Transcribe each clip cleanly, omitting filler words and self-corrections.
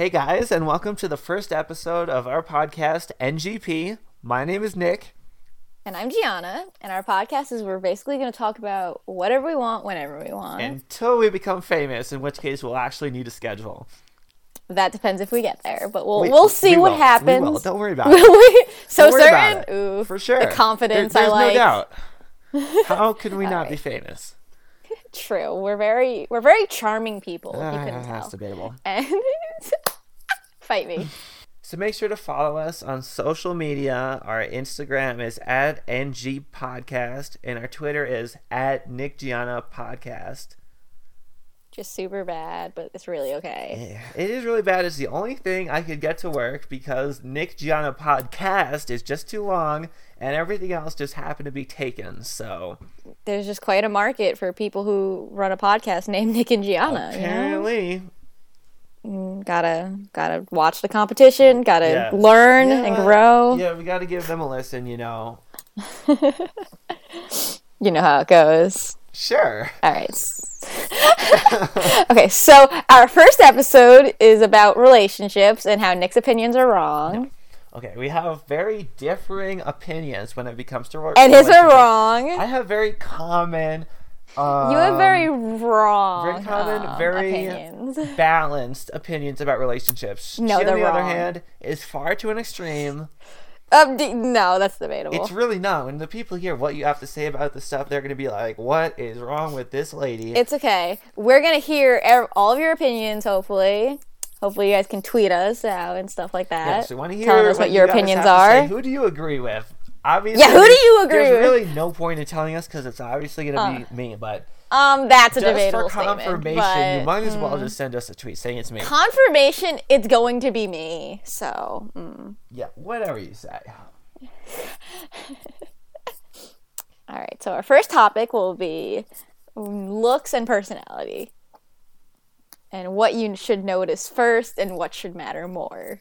Hey guys, and welcome to the first episode of our podcast, NGP. My name is Nick. And I'm Gianna, and our podcast is we're basically going to talk about whatever we want, whenever we want. Until we become famous, in which case we'll actually need a schedule. That depends if we get there, but we'll see what happens. We will. Don't worry about it. So certain? Ooh, for sure. The confidence I like. There's no doubt. How could we not be famous? True. We're very charming people. You couldn't tell. That's debatable. And fight me. So make sure to follow us on social media. Our Instagram is @NGPodcast, and our Twitter is @NickGiannaPodcast. Just super bad, but it's really okay. Yeah, it is really bad. It's the only thing I could get to work because Nick Gianna Podcast is just too long and everything else just happened to be taken. So there's just quite a market for people who run a podcast named Nick and Gianna. Apparently. You know? Gotta watch the competition, gotta learn and grow. Yeah, we gotta give them a listen, you know. You know how it goes. Sure. All right. Okay, so our first episode is about relationships and how Nick's opinions are wrong. Okay, we have very differing opinions when it comes to relationships. And his are wrong. I have very common. You have very wrong. Very common, very opinions. Balanced opinions about relationships. No, she, they're on the other hand, is far to an extreme. No, that's debatable. It's really not. When the people hear what you have to say about this stuff, they're going to be like, what is wrong with this lady? It's okay. We're going to hear all of your opinions, hopefully. Hopefully you guys can tweet us out and stuff like that. Yes, we want to hear telling us what your opinions are. Say, who do you agree with? Obviously, yeah, who do you agree with? There's really no point in telling us because it's obviously going to be me, but... that's a debatable statement. Just for confirmation, you might as well just send us a tweet saying it's me. Confirmation, it's going to be me, so... Yeah, whatever you say. All right, so our first topic will be looks and personality. And what you should notice first and what should matter more.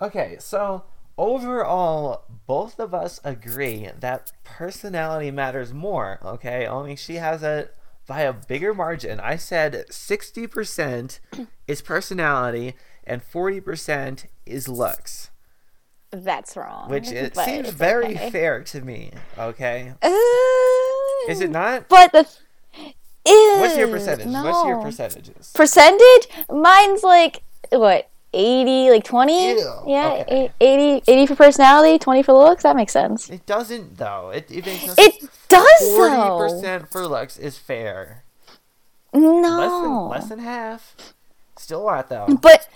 Okay, so... Overall, both of us agree that personality matters more, okay? Only she has it by a bigger margin. I said 60% is personality and 40% is looks. That's wrong. Which it seems very fair to me, okay? Is it not? But the... What's your percentage? No. What's your percentages? Percentage? Mine's like, what? 80, like 20? Ew, yeah, okay. 80 for personality, 20 for looks. That makes sense. It doesn't, though. It makes no sense. It does, 40% though. 40% for looks is fair. No. Less than half. Still a lot, though. But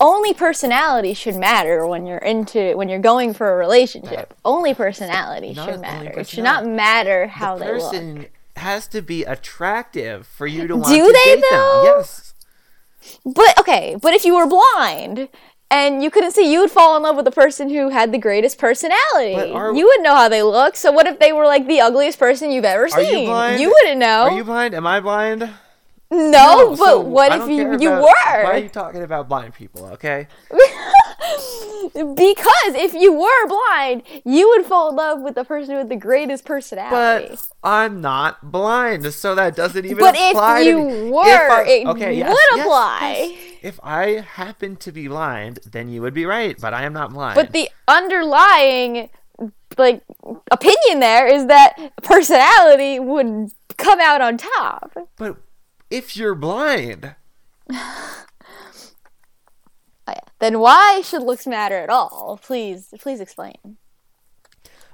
only personality should matter when you're going for a relationship. Only personality should matter. It should not matter how they look. The person has to be attractive for you to want to date them. Yes. But if you were blind and you couldn't see, you would fall in love with the person who had the greatest personality. You wouldn't know how they look. So what if they were like the ugliest person you've ever seen? You blind? You wouldn't know. Are you blind? Am I blind? No, but so what if you were? Why are you talking about blind people, okay? Because if you were blind, you would fall in love with the person with the greatest personality. But I'm not blind, so that doesn't even apply to me. But if you were, it would apply. Yes. If I happen to be blind, then you would be right, but I am not blind. But the underlying opinion there is that personality would come out on top. But if you're blind... Then why should looks matter at all? Please explain.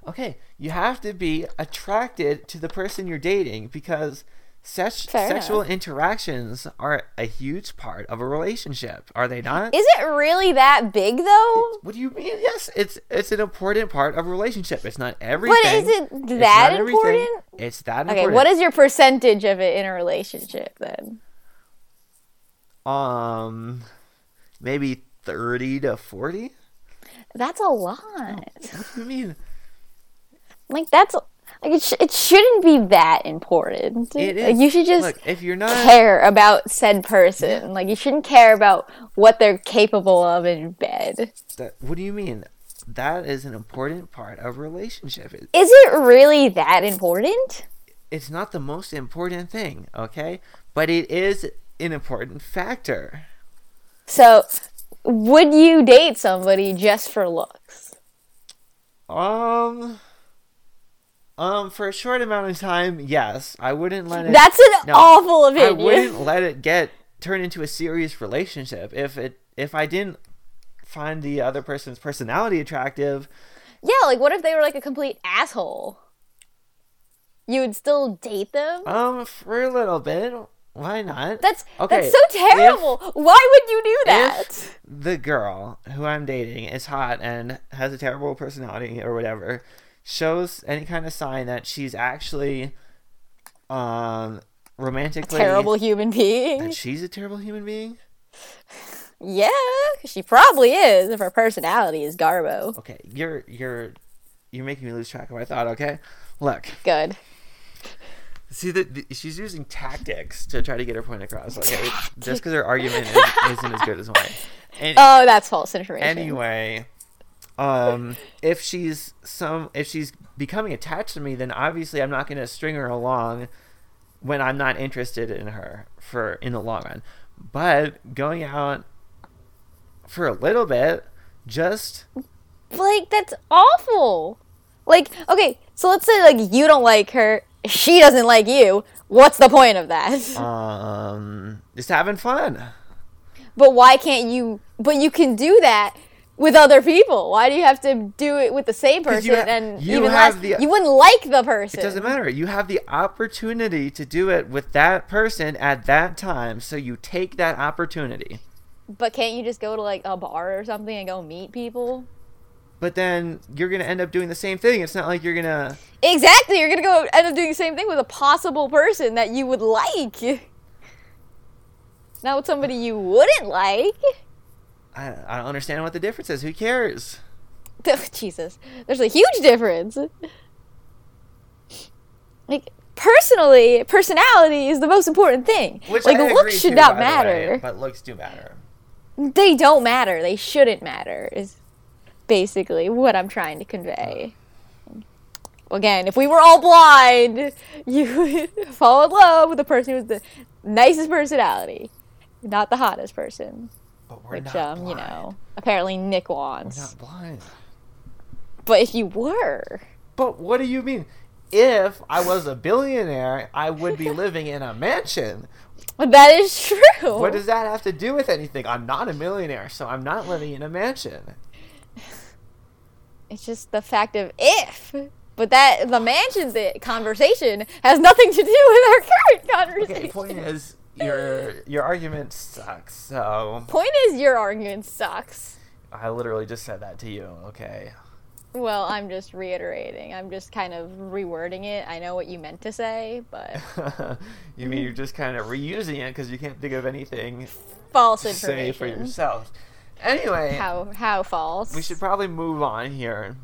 Okay, you have to be attracted to the person you're dating because sexual interactions are a huge part of a relationship. Are they not? Is it really that big though? What do you mean? Yes, it's an important part of a relationship. It's not everything. But is it that important? It's that important. Okay, what is your percentage of it in a relationship then? Maybe 30 to 40? That's a lot. Oh, what do you mean? It shouldn't be that important. It is. You should just if you're not... care about said person. Yeah. You shouldn't care about what they're capable of in bed. What do you mean? That is an important part of a relationship. Is it really that important? It's not the most important thing, okay? But it is an important factor. So, would you date somebody just for looks? For a short amount of time, yes. I wouldn't let it... That's an awful opinion. I wouldn't let it turn into a serious relationship. If I didn't find the other person's personality attractive... Yeah, like, what if they were, like, a complete asshole? You would still date them? For a little bit. Why not? That's so terrible. Why would you do that? If the girl who I'm dating is hot and has a terrible personality or whatever, shows any kind of sign that she's actually romantically... She's a terrible human being? Yeah, she probably is if her personality is garbo. Okay, you're making me lose track of my thought, okay? Look. Good. See, she's using tactics to try to get her point across. Okay, just because her argument isn't as good as mine. Oh, that's false information. Anyway, if she's becoming attached to me, then obviously I'm not going to string her along when I'm not interested in her in the long run. But going out for a little bit, just like, that's awful. Like, okay, so let's say like you don't like her. She doesn't like you. What's the point of that? Just having fun. But why can't you... But you can do that with other people. Why do you have to do it with the same person? You wouldn't like the person. It doesn't matter. You have the opportunity to do it with that person at that time, so you take that opportunity. But can't you just go to, like, a bar or something and go meet people? But then you're going to end up doing the same thing. It's not like you're going to... Exactly. You're going to go end up doing the same thing with a possible person that you would like. Not with somebody you wouldn't like. I don't understand what the difference is. Who cares? Jesus. There's a huge difference. Like, personally, personality is the most important thing. Which, like, looks should not matter. But looks do matter. They don't matter. They shouldn't matter. Is basically what I'm trying to convey. Again, if we were all blind, you would fall in love with the person who's the nicest personality, not the hottest person. But we're not blind. You know, apparently Nick wants. We're not blind. But if you were... But what do you mean? If I was a billionaire, I would be living in a mansion. That is true. What does that have to do with anything? I'm not a millionaire, so I'm not living in a mansion. It's just the fact of if, but that the mansion conversation has nothing to do with our current conversation. Okay, point is your argument sucks. So point is your argument sucks. I literally just said that to you. Okay. Well, I'm just reiterating. I'm just kind of rewording it. I know what you meant to say, but you mean you're just kind of reusing it because you can't think of anything false to say for yourself. Anyway, how false. We should probably move on here.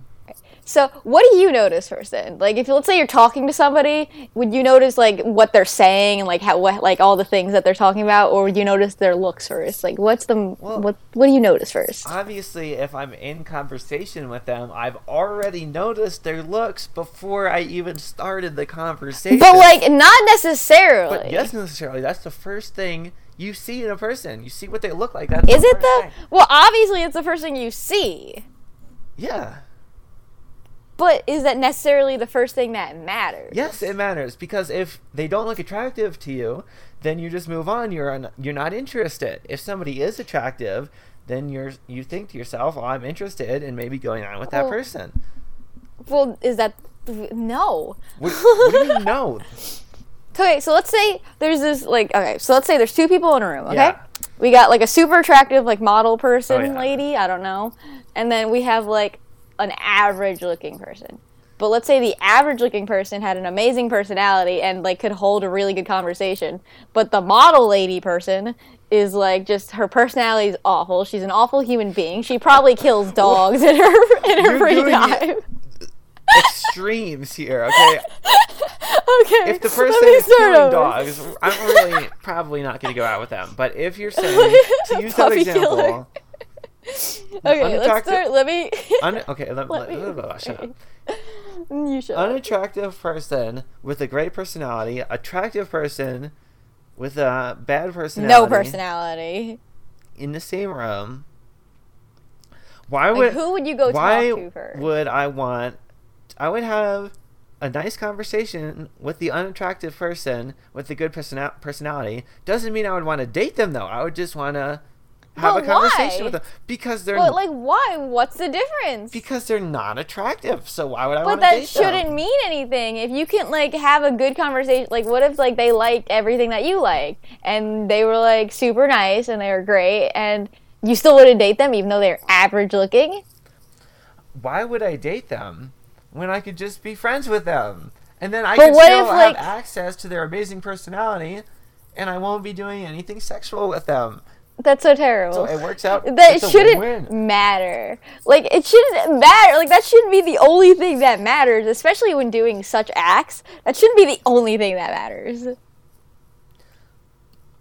So, what do you notice first then? Like, if let's say you're talking to somebody, would you notice like what they're saying and like like all the things that they're talking about, or would you notice their looks first? Like, what do you notice first? Obviously, if I'm in conversation with them, I've already noticed their looks before I even started the conversation. But like, not necessarily. But yes, necessarily. That's the first thing you see in a person. You see what they look like. That's... Is it the... Well, obviously it's the first thing you see. Yeah. But is that necessarily the first thing that matters? Yes, it matters, because if they don't look attractive to you, then you just move on. You're not interested. If somebody is attractive, then you think to yourself, oh, I'm interested in maybe going on with that person. Well, is that... No. What do you mean no? Okay, so let's say there's this, like, okay, so let's say there's two people in a room, okay? Yeah. We got, like, a super attractive, like, model person, lady, I don't know. And then we have, like, an average-looking person. But let's say the average-looking person had an amazing personality and, like, could hold a really good conversation. But the model lady person is, like, just her personality is awful. She's an awful human being. She probably kills dogs in her free time. Extremes here, okay? Okay. If the person is killing dogs, I'm really probably not going to go out with them. But if you're saying, to use that example, killer. Okay, let's start. Shut up. You shut unattractive up. Person with a great personality, attractive person with a bad personality. No personality. in the same room. Why would who would you go talk to first? I would have a nice conversation with the unattractive person with the good personality. Doesn't mean I would want to date them though. I would just want to have a conversation with them because they're. But like, why? What's the difference? Because they're not attractive. So why would I want to date them? But that shouldn't mean anything. If you can like have a good conversation, like what if like they liked everything that you like and they were like super nice and they were great and you still wouldn't date them even though they're average looking? Why would I date them when I could just be friends with them? And then I can still have access to their amazing personality and I won't be doing anything sexual with them. That's so terrible. So it works out. That shouldn't matter. Like, it shouldn't matter. Like, that shouldn't be the only thing that matters, especially when doing such acts. That shouldn't be the only thing that matters.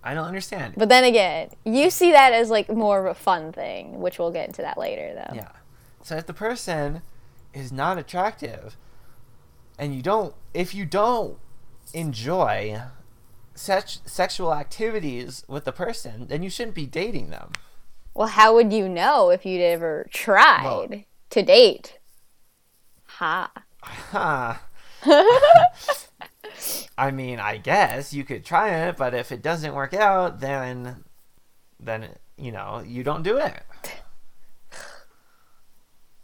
I don't understand. But then again, you see that as, like, more of a fun thing, which we'll get into that later, though. Yeah. So if the person is not attractive and if you don't enjoy such sexual activities with the person, then you shouldn't be dating them. Well, how would you know if you'd ever tried to date? I mean, I guess you could try it, but if it doesn't work out, then you know, you don't do it.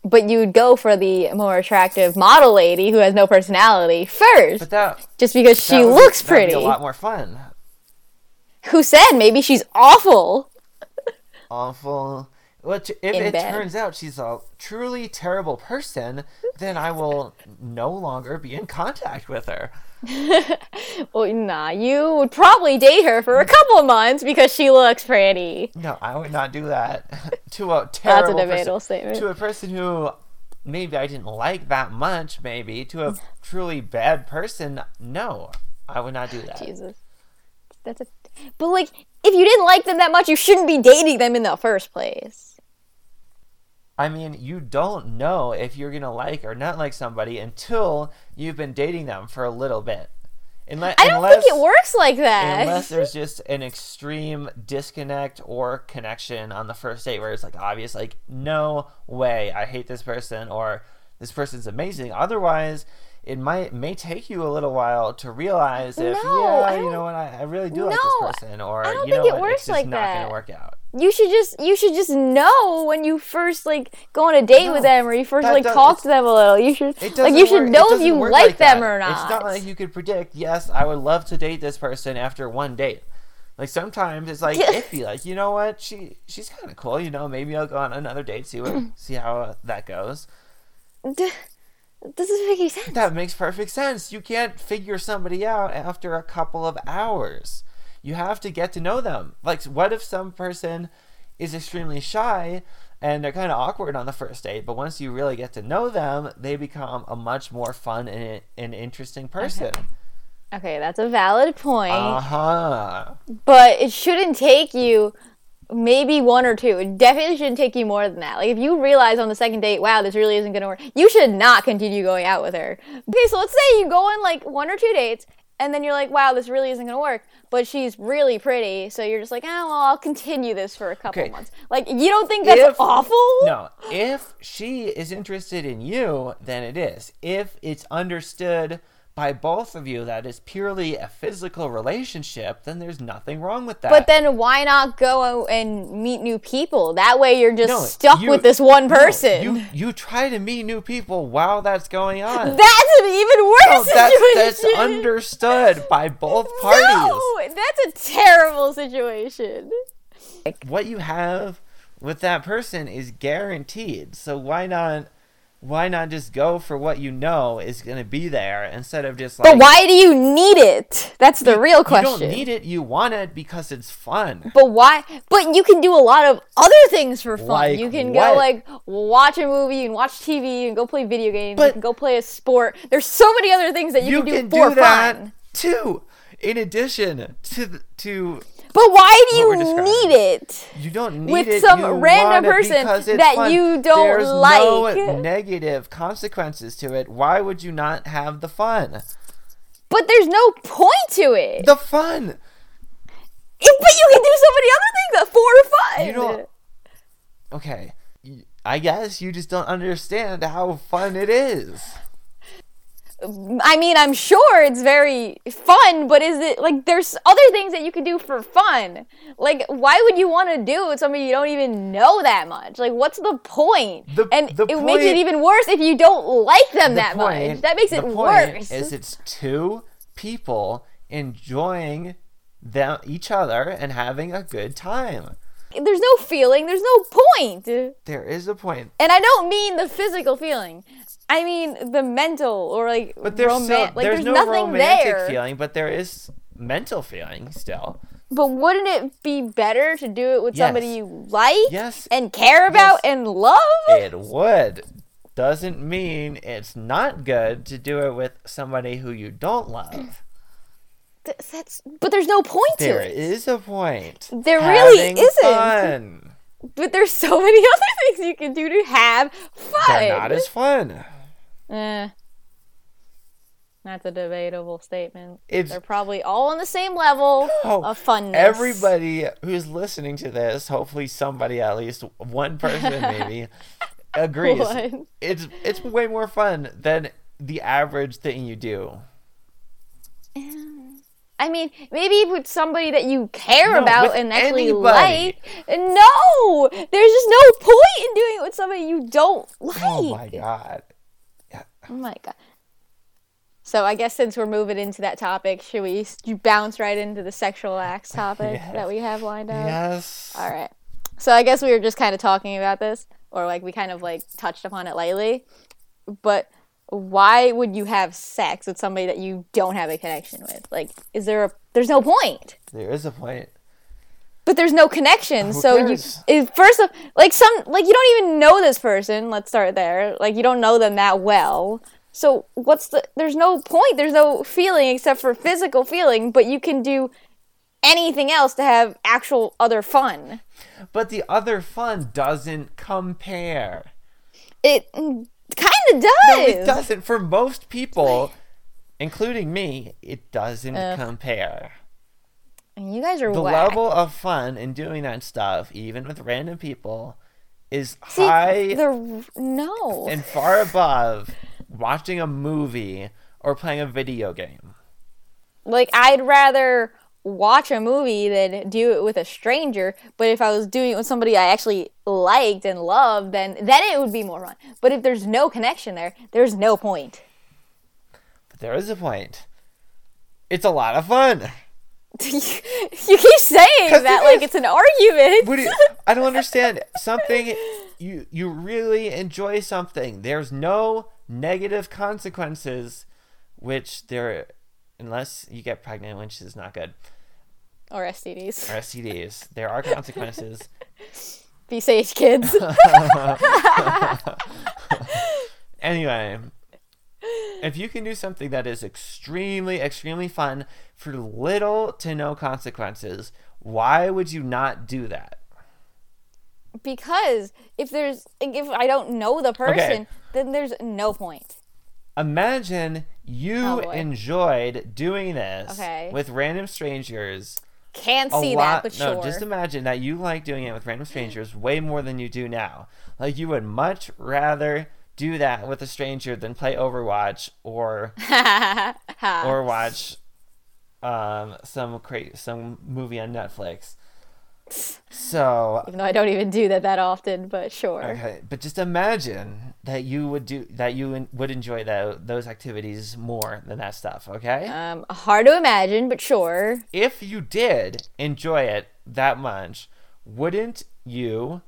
But you'd go for the more attractive model lady who has no personality first. But just because she looks pretty. That would be a lot more fun. Who said? Maybe she's awful. Awful. Well, if it turns out she's a truly terrible person, then I will no longer be in contact with her. Well, nah, you would probably date her for a couple of months because she looks pretty. No, I would not do that to a terrible person. That's a debatable statement. To a person who maybe I didn't like that much, maybe. To a truly bad person, no, I would not do that. Jesus. But, like, if you didn't like them that much, you shouldn't be dating them in the first place. I mean, you don't know if you're going to like or not like somebody until you've been dating them for a little bit. I don't think it works like that. Unless there's just an extreme disconnect or connection on the first date where it's, like, obvious, like, no way, I hate this person, or this person's amazing. Otherwise, it may take you a little while to realize I really do like this person, or I don't think it works like that. It's not going to work out. You should just know when you first like go on a date with them, or you first like talk to them a little. You should know if you like them or not. It's not like you could predict. Yes, I would love to date this person after one date. Like sometimes it's like iffy. Like, you know what, she's kind of cool. You know, maybe I'll go on another date, see how that goes. Doesn't make any sense. That makes perfect sense. You can't figure somebody out after a couple of hours. You have to get to know them. Like, what if some person is extremely shy and they're kind of awkward on the first date, but once you really get to know them, they become a much more fun and an interesting person. Okay, that's a valid point. Uh-huh. But it shouldn't take you maybe one or two. It definitely shouldn't take you more than that. Like, if you realize on the second date, wow, this really isn't going to work, you should not continue going out with her. Okay, so let's say you go on, like, one or two dates, and then you're like, wow, this really isn't going to work, but she's really pretty, so you're just like, oh, well, I'll continue this for a couple months. Like, you don't think that's awful? No. If she is interested in you, then it is. If it's understood by both of you that is purely a physical relationship, then there's nothing wrong with that. But then why not go and meet new people? That way you're just stuck with this one person. You try to meet new people while that's going on. That's an even worse situation. That's understood by both parties. No, that's a terrible situation. What you have with that person is guaranteed, so why not... Why not just go for what you know is going to be there instead of just like... But why do you need it? That's the real question. You don't need it. You want it because it's fun. But why? But you can do a lot of other things for fun. Like you can go like watch a movie and watch TV and go play video games. But you can go play a sport. There's so many other things that you can do for fun. Too. In addition to But why do you need it? You don't need it with some random person that you don't like. There's no negative consequences to it. Why would you not have the fun? But there's no point to it. The fun. But you can do so many other things at 4 or 5. You know, okay, I guess you just don't understand how fun it is. I mean, I'm sure it's very fun, but is it, like, there's other things that you can do for fun. Like, why would you want to do something you don't even know that much? Like, what's the point? It makes it even worse if you don't like them that much. That makes it worse. The point is it's two people enjoying each other and having a good time. There's no feeling. There's no point. There is a point. And I don't mean the physical feeling. I mean the mental or like there's no nothing romantic there. Feeling, but there is mental feeling still. But wouldn't it be better to do it with somebody you like and care about and love? It would. Doesn't mean it's not good to do it with somebody who you don't love. But there's no point to it. There is a point. There really isn't. Fun. But there's so many other things you can do to have fun. They're not as fun. That's a debatable statement. They're probably all on the same level of funness. Everybody who's listening to this, hopefully somebody, at least one person maybe, agrees. It's way more fun than the average thing you do. I mean, maybe with somebody that you care about and actually anybody. Like. No! There's just no point in doing it with somebody you don't like. Oh, my God. Yeah. Oh, my God. So I guess since we're moving into that topic, should we bounce right into the sexual acts topic that we have lined up? Yes. All right. So I guess we were just kind of talking about this, or like we kind of like touched upon it lightly, but... why would you have sex with somebody that you don't have a connection with? Like, there's no point. There is a point. But there's no connection. You don't even know this person. Let's start there. Like, you don't know them that well. So there's no point. There's no feeling except for physical feeling, but you can do anything else to have actual other fun. But the other fun doesn't compare. It kind of does. No, it doesn't. For most people, including me, it doesn't compare. You guys are whack. The level of fun in doing that stuff, even with random people, is high and far above watching a movie or playing a video game. Like, I'd rather watch a movie than do it with a stranger, but if I was doing it with somebody I actually liked and loved, then it would be more fun. But if there's no connection there's no point. But there is a point. It's a lot of fun. You keep saying that like it's an argument. I don't understand. Something you really enjoy something. There's no negative consequences, which there, unless you get pregnant, which is not good. Or STDs. There are consequences. Be safe, kids. Anyway, if you can do something that is extremely, extremely fun for little to no consequences, why would you not do that? Because if I don't know the person, then there's no point. Imagine you enjoyed doing this with random strangers. Can't see that, but sure. No, just imagine that you like doing it with random strangers way more than you do now. Like, you would much rather do that with a stranger than play Overwatch or watch some movie on Netflix. So, even though I don't even do that often, but sure. Okay, but just imagine that you would enjoy those activities more than that stuff. Okay. Hard to imagine, but sure. If you did enjoy it that much, wouldn't you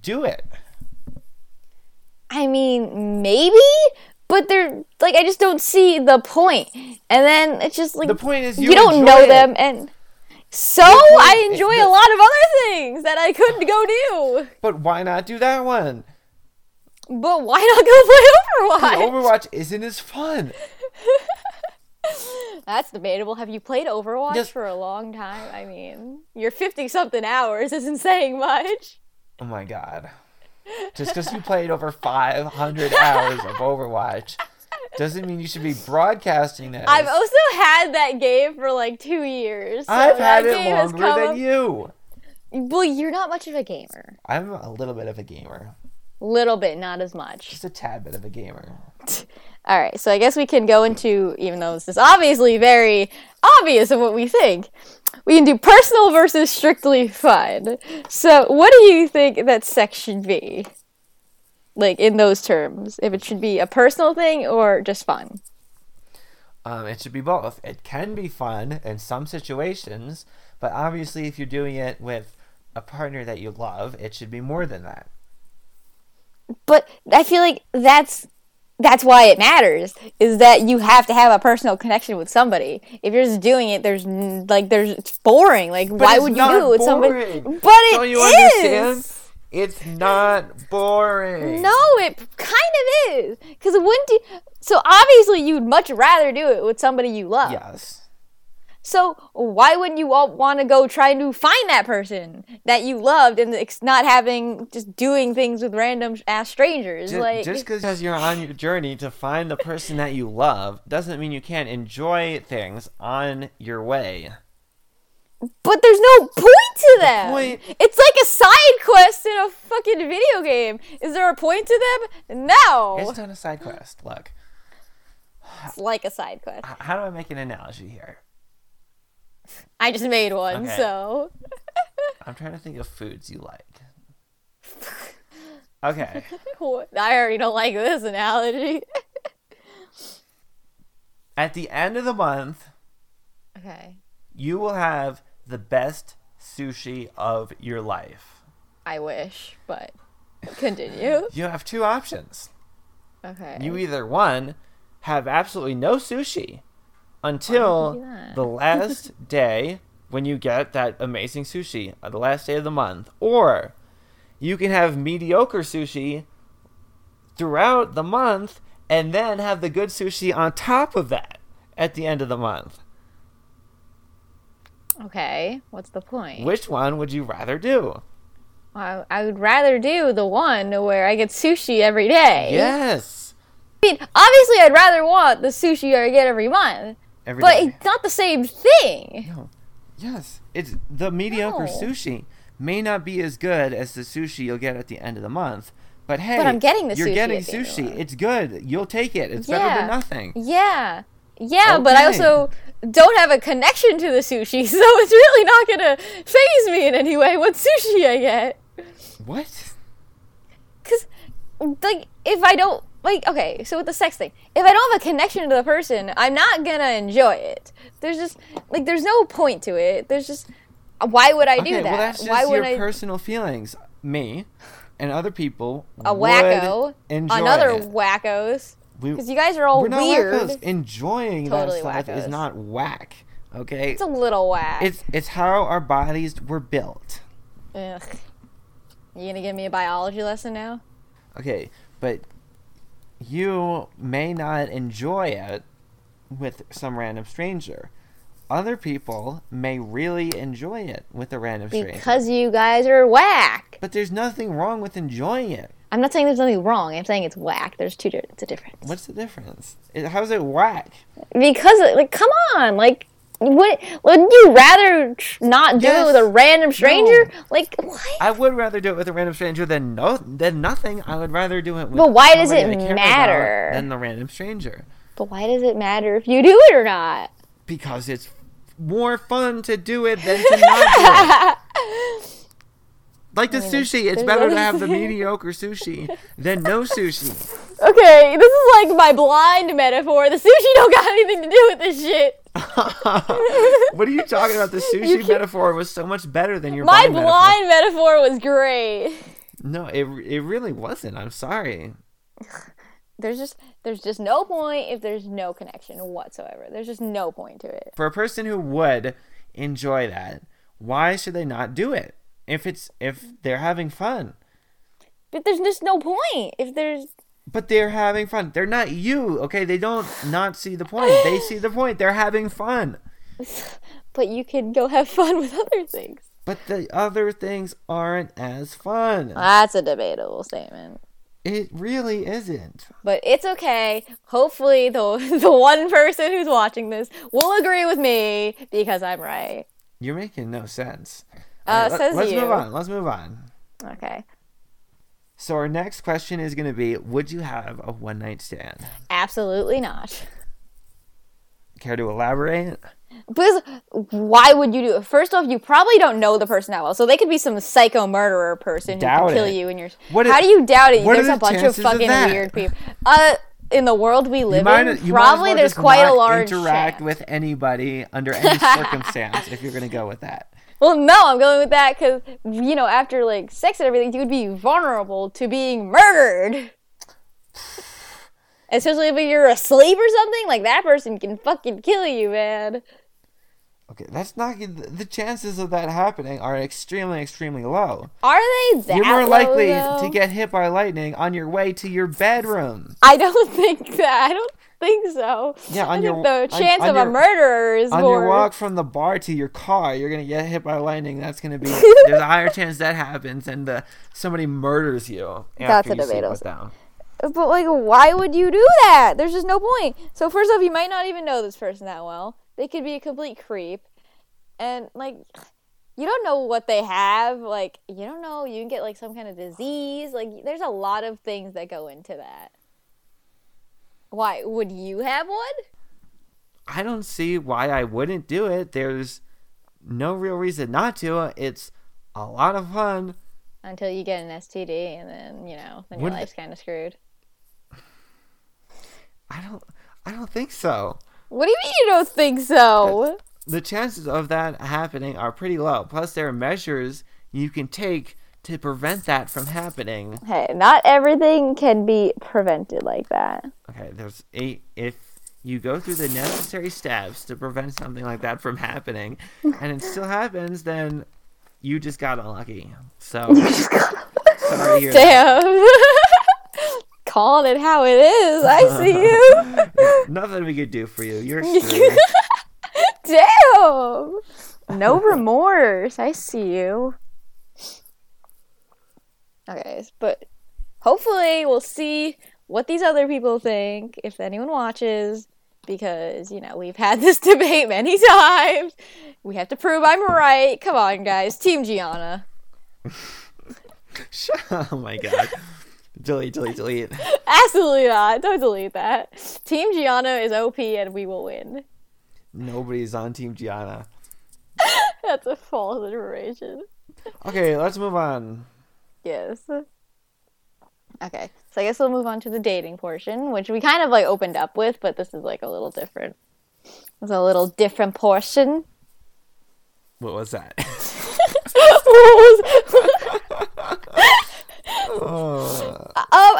do it? I mean, maybe, but they're like, I just don't see the point. And then it's just like the point is you don't know them and. So I enjoy a lot of other things that I couldn't go do. But why not do that one? But why not go play Overwatch? Overwatch isn't as fun. That's debatable. Have you played Overwatch for a long time? I mean, your 50-something hours isn't saying much. Oh my God. Just because you played over 500 hours of Overwatch doesn't mean you should be broadcasting that. I've also had that game for like 2 years. So I've had it longer than you. Well, you're not much of a gamer. I'm a little bit of a gamer. Little bit, not as much. Just a tad bit of a gamer. All right, so I guess we can go into, even though this is obviously very obvious of what we think, we can do personal versus strictly fun. So what do you think that sex should be? Like, in those terms, if it should be a personal thing or just fun? It should be both. It can be fun in some situations, but obviously if you're doing it with a partner that you love, it should be more than that. But I feel like that's why it matters, is that you have to have a personal connection with somebody. If you're just doing it, it's boring. Like, but why would you do it with somebody? But it is! Understand? It's not boring. No, it kind of is. Because it wouldn't do... So, obviously, you'd much rather do it with somebody you love. Yes. So, why wouldn't you all want to go try to find that person that you loved and not having... Just doing things with random-ass strangers? Just because you're on your journey to find the person that you love doesn't mean you can't enjoy things on your way. But there's no point to them. It's like a side quest in a fucking video game. Is there a point to them? No. It's not a side quest. Look. It's like a side quest. How do I make an analogy here? I just made one, okay. So. I'm trying to think of foods you like. Okay. I already don't like this analogy. At the end of the month. Okay. You will have the best sushi of your life. I wish, but continue. You have two options. Okay. You either, one, have absolutely no sushi until the last day when you get that amazing sushi, the last day of the month. Or you can have mediocre sushi throughout the month and then have the good sushi on top of that at the end of the month. Okay, what's the point? Which one would you rather do? Well, I would rather do the one where I get sushi every day. Yes. I mean, obviously I'd rather want the sushi I get every month. But it's not the same thing. No. Yes, it's the mediocre sushi may not be as good as the sushi you'll get at the end of the month. But hey, I'm getting the sushi. You're getting sushi. It's good. You'll take it. It's better than nothing. Yeah. Yeah, okay. But I also don't have a connection to the sushi, so it's really not going to faze me in any way what sushi I get. What? Because, if I don't... okay, so with the sex thing. If I don't have a connection to the person, I'm not going to enjoy it. There's just... there's no point to it. There's just... Why would I do that? Well, that's just personal feelings. Me and other people would enjoy it. Wackos. Because you guys are all weird. Wackos. Enjoying totally that stuff is not whack, okay? It's a little whack. It's how our bodies were built. Ugh. You gonna give me a biology lesson now? Okay, but you may not enjoy it with some random stranger. Other people may really enjoy it with a random stranger. Because you guys are whack. But there's nothing wrong with enjoying it. I'm not saying there's nothing wrong. I'm saying it's whack. There's it's a difference. What's the difference? How's it whack? Because, come on. Wouldn't you rather not do it with a random stranger? No. What? I would rather do it with a random stranger than nothing. I would rather do it with... But why does it matter? Than the random stranger. But why does it matter if you do it or not? Because it's more fun to do it than to not do it. Like the sushi, it's better to have the mediocre sushi than no sushi. Okay, this is like my blind metaphor. The sushi don't got anything to do with this shit. What are you talking about? The sushi metaphor was so much better than your blind metaphor. My blind metaphor was great. No, it really wasn't. I'm sorry. There's just no point if there's no connection whatsoever. There's just no point to it. For a person who would enjoy that, why should they not do it? If they're having fun. But there's just no point. But they're having fun. They're not you, okay? They don't not see the point. They see the point. They're having fun. But you can go have fun with other things. But the other things aren't as fun. That's a debatable statement. It really isn't. But it's okay. Hopefully the one person who's watching this will agree with me because I'm right. You're making no sense. Let's move on. Okay. So our next question is going to be, would you have a one-night stand? Absolutely not. Care to elaborate? Because why would you do it? First off, you probably don't know the person that well, so they could be some psycho murderer person who can kill you in your... How do you doubt it? There's a bunch of fucking weird people. In the world we live in, probably there's quite a large interact with anybody under any circumstance if you're going to go with that. Well, no, I'm going with that because, you know, after, like, sex and everything, you would be vulnerable to being murdered. Especially if you're asleep or something. Like, that person can fucking kill you, man. Okay, that's not... The chances of that happening are extremely, extremely low. Are they that low, You're more likely to get hit by lightning on your way to your bedroom. I don't think so. Yeah, I think the chance of a murderer is more. On your walk from the bar to your car, you're going to get hit by lightning. That's going to be... there's a higher chance that happens than somebody murders you after you sleep with them. But, like, why would you do that? There's just no point. So, first off, you might not even know this person that well. They could be a complete creep. And, like... you don't know what they have. Like, you don't know. You can get, like, some kind of disease. Like, there's a lot of things that go into that. Why? Would you have one? I don't see why I wouldn't do it. There's no real reason not to. It's a lot of fun. Until you get an STD and then, you know, then your life's kind of screwed. I don't think so. What do you mean you don't think so? The chances of that happening are pretty low. Plus, there are measures you can take to prevent that from happening. Hey, not everything can be prevented like that. Okay, if you go through the necessary steps to prevent something like that from happening, and it still happens, then you just got unlucky. So, sorry to hear that. Damn. Call it how it is. I see you. Nothing we could do for you. You're screwed. Damn! No remorse. I see you. Okay, but hopefully we'll see what these other people think, if anyone watches, because, you know, we've had this debate many times. We have to prove I'm right. Come on, guys. Team Gianna. Oh, my God. Delete. Absolutely not. Don't delete that. Team Gianna is OP and we will win. Nobody's on Team Gianna. That's a false information. Okay, let's move on. Yes. Okay, so I guess we'll move on to the dating portion, which we kind of like opened up with, but this is like a little different. It's a little different portion. What was that?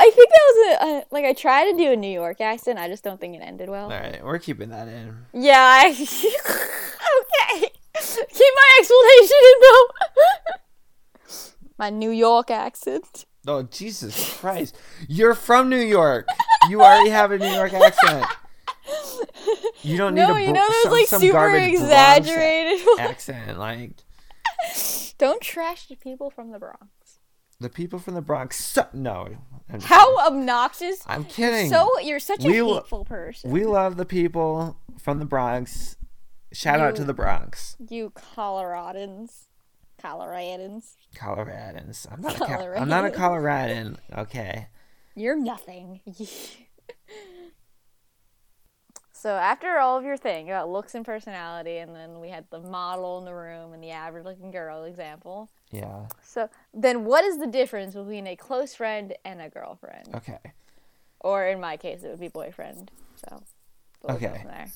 I think that was like I tried to do a New York accent. I just don't think it ended well. All right, we're keeping that in. Yeah. Okay. Keep my explanation in though. My New York accent. Oh, Jesus Christ. You're from New York. You already have a New York accent. You don't need some super exaggerated accent. Like, don't trash the people from the Bronx. The people from the Bronx obnoxious. I'm kidding. So you're such a hateful person. We love the people from the Bronx. Shout out to the Bronx. You Coloradans. I'm not a Coloradan. Okay. You're nothing. So after all of your thing about looks and personality, and then we had the model in the room and the average looking girl example. Yeah. So then what is the difference between a close friend and a girlfriend? Okay. Or in my case, it would be boyfriend. So we'll go from there.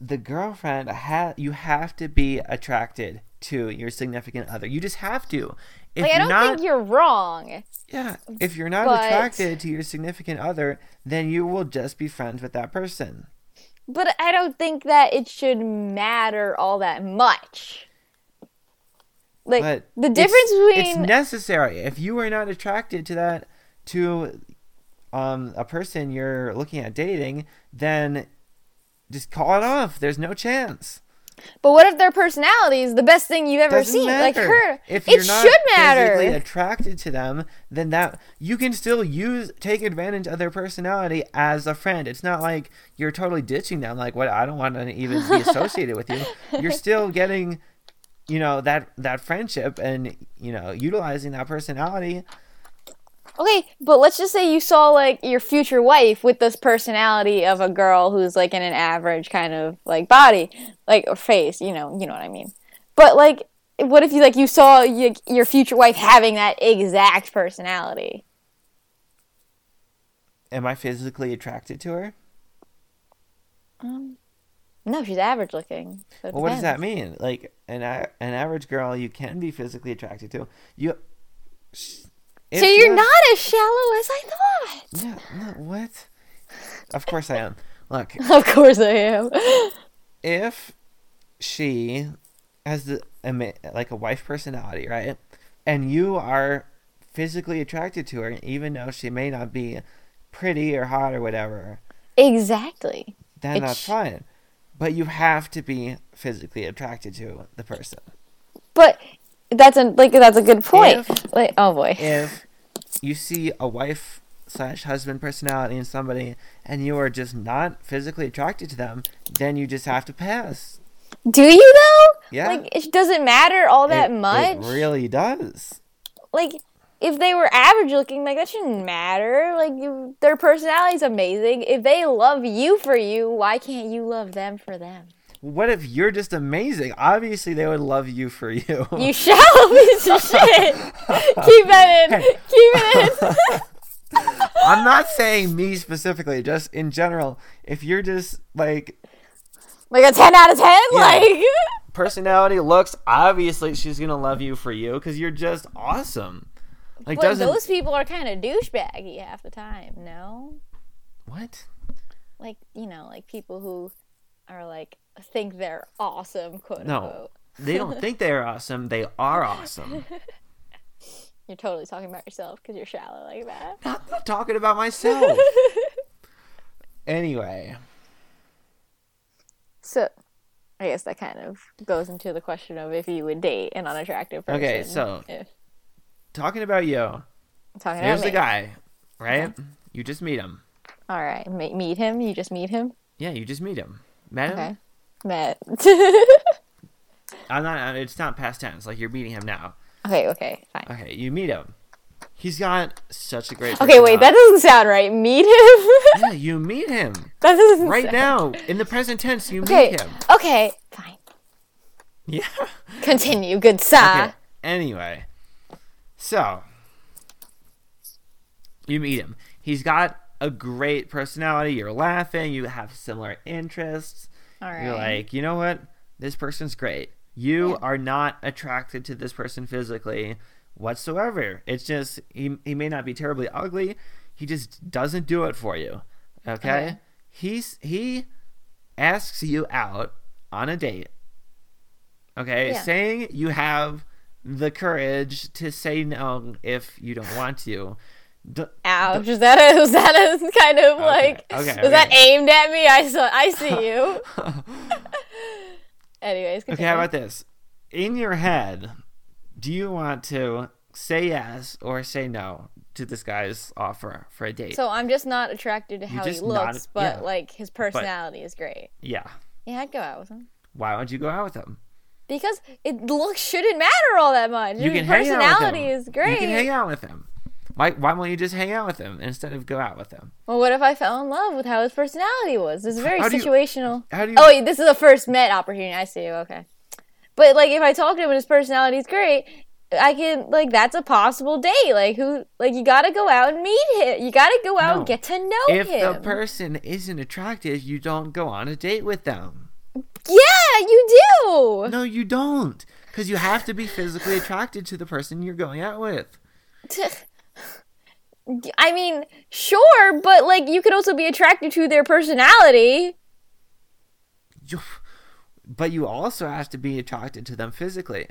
The girlfriend, you have to be attracted to your significant other. You just have to. I don't think you're wrong. Yeah. If you're not attracted to your significant other, then you will just be friends with that person. But I don't think that it should matter all that much. Like, but the difference it's necessary. If you are not attracted to a person you're looking at dating, then just call it off. There's no chance. But what if their personality is the best thing you've ever seen? Matter. Like her, if you're not physically attracted to them, then that you can still take advantage of their personality as a friend. It's not like you're totally ditching them. Like, what? I don't want to even be associated with you. You're still getting, that friendship and utilizing that personality. Okay, but let's just say you saw, your future wife with this personality of a girl who's, in an average kind of, body, or face, you know what I mean. But, what if you, you saw your future wife having that exact personality? Am I physically attracted to her? No, she's average looking. So well, what does that mean? An average girl you can be physically attracted to. So you're not as shallow as I thought. Yeah, what? Of course I am. Look. Of course I am. If she has a wife personality, right? And you are physically attracted to her, even though she may not be pretty or hot or whatever. Exactly. Then that's fine. But you have to be physically attracted to the person. But... That's a good point. If you see a wife/husband personality in somebody and you are just not physically attracted to them, then you just have to pass. Do you though? Yeah. It doesn't matter all that much. It really does. If they were average looking, that shouldn't matter. Their personality's amazing. If they love you for you, why can't you love them for them? What if you're just amazing? Obviously, they would love you for you. You shall, piece of shit. Keep that in. Hey. Keep it in. I'm not saying me specifically, just in general. If you're just like a 10 out of 10? Personality, looks, obviously she's going to love you for you because you're just awesome. But those people are kind of douchebaggy half the time, no? What? People who are think they're awesome, quote unquote. No, they don't think they're awesome. They are awesome. You're totally talking about yourself because you're shallow like that. Not talking about myself. Anyway. So, I guess that kind of goes into the question of if you would date an unattractive person. Okay, so, talking about you. Talking about me. Here's the guy, right? Okay. You just meet him. All right. Meet him? You just meet him? Yeah, you just meet him. Met him? Okay. Met. I'm not. It's not past tense. You're meeting him now. Okay, fine. Okay, you meet him. He's got such a great. Okay, wait, that doesn't sound right. Meet him. Yeah, you meet him. That doesn't. Right sound... now, in the present tense, you meet him. Okay, fine. Yeah. Continue, good sir. Okay. Anyway, so you meet him. He's got a great personality. You're laughing. You have similar interests. All right. You're you know what? This person's great. You are not attracted to this person physically whatsoever. It's just he may not be terribly ugly. He just doesn't do it for you. Okay? He asks you out on a date. Okay? Yeah. Saying you have the courage to say no if you don't want to. Ouch! Was that a kind of that aimed at me? I see you. Anyways, continue. Okay. How about this? In your head, do you want to say yes or say no to this guy's offer for a date? So I'm just not attracted to how he looks, but his personality is great. Yeah. Yeah, I'd go out with him. Why would you go out with him? Because it looks shouldn't matter all that much. His personality is great. You can hang out with him. Why won't you just hang out with him instead of go out with him? Well, what if I fell in love with how his personality was? This is very situational. Oh, this is a first met opportunity. I see you. Okay. But, if I talk to him and his personality is great, I can, that's a possible date. You got to go out and meet him. You got to go out and get to know him. If the person isn't attractive, you don't go on a date with them. Yeah, you do. No, you don't. Because you have to be physically attracted to the person you're going out with. I mean, sure, but, you could also be attracted to their personality. But you also have to be attracted to them physically.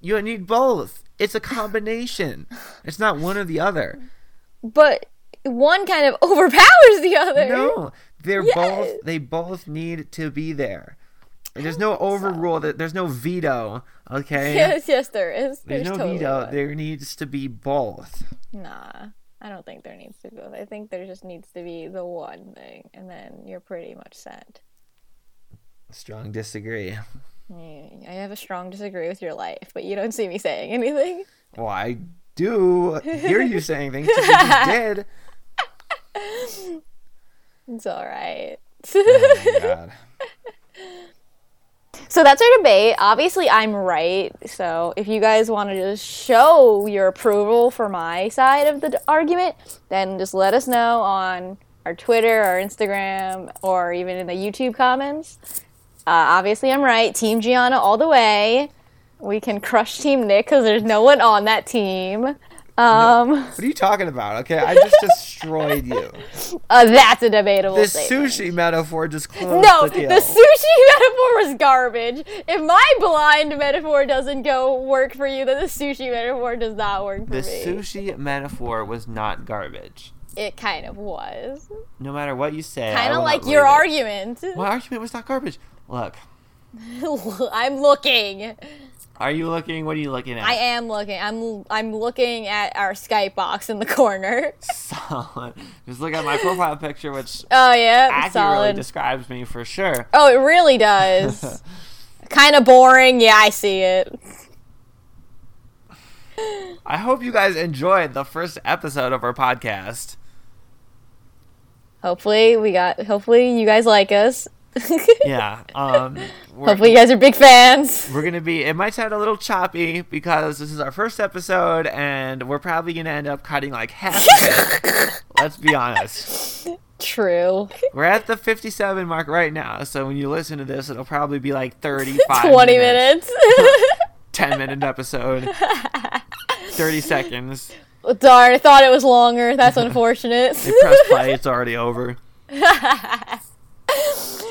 You need both. It's a combination. It's not one or the other. But one kind of overpowers the other. No, they both need to be there. There's no overrule. There's no veto. Okay. Yes, there is. There's no totally veto. One. There needs to be both. Nah, I don't think there needs to be both. I think there just needs to be the one thing, and then you're pretty much set. Strong disagree. I have a strong disagree with your life, but you don't see me saying anything. Well, I do hear you saying things. You just did. It's all right. Oh my God. So that's our debate. Obviously, I'm right. So if you guys want to just show your approval for my side of the argument, then just let us know on our Twitter, our Instagram, or even in the YouTube comments. Obviously, I'm right. Team Gianna all the way. We can crush Team Nick because there's no one on that team. No. What are you talking about? Okay, I just destroyed you. That's a debatable statement. Sushi metaphor just closed the deal. No, the sushi metaphor was garbage. If my blind metaphor doesn't go work for you, then the sushi metaphor does not work for me. The sushi metaphor was not garbage. It kind of was. No matter what you say. Kind of like your argument. My argument was not garbage. Look. I'm looking. Are you looking? What are you looking at? I am looking. I'm looking at our Skype box in the corner. Solid. Just look at my profile picture, which accurately solid. Describes me for sure. Oh, it really does. Kind of boring. Yeah, I see it. I hope you guys enjoyed the first episode of our podcast. Hopefully you guys like us. Yeah. Hopefully you guys are big fans. We're going to be, it might sound a little choppy because this is our first episode and we're probably going to end up cutting like half of it. Let's be honest. True. We're at the 57 mark right now. So when you listen to this, it'll probably be like 35 20 minutes. 10-minute episode. 30 seconds. Darn, I thought it was longer. That's unfortunate. They press play. It's already over.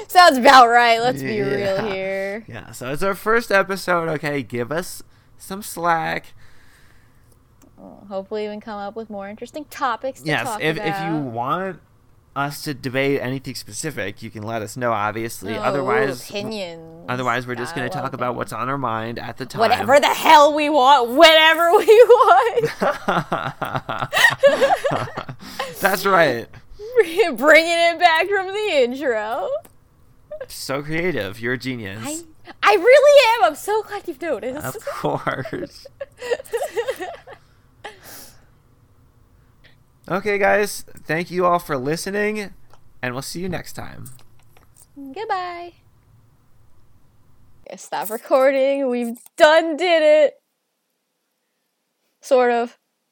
Sounds about right. Let's be real here. Yeah, so it's our first episode. Okay, give us some slack. Hopefully we can come up with more interesting topics to talk about. Yes, if you want us to debate anything specific, you can let us know, obviously. Otherwise, we're just going to talk about what's on our mind at the time. Whatever the hell we want, whenever we want. That's right. Bringing it back from the intro. So creative. You're a genius. I really am. I'm so glad you've noticed. Of course. Okay, guys. Thank you all for listening, and we'll see you next time. Goodbye. Stop recording. We've done did it. Sort of.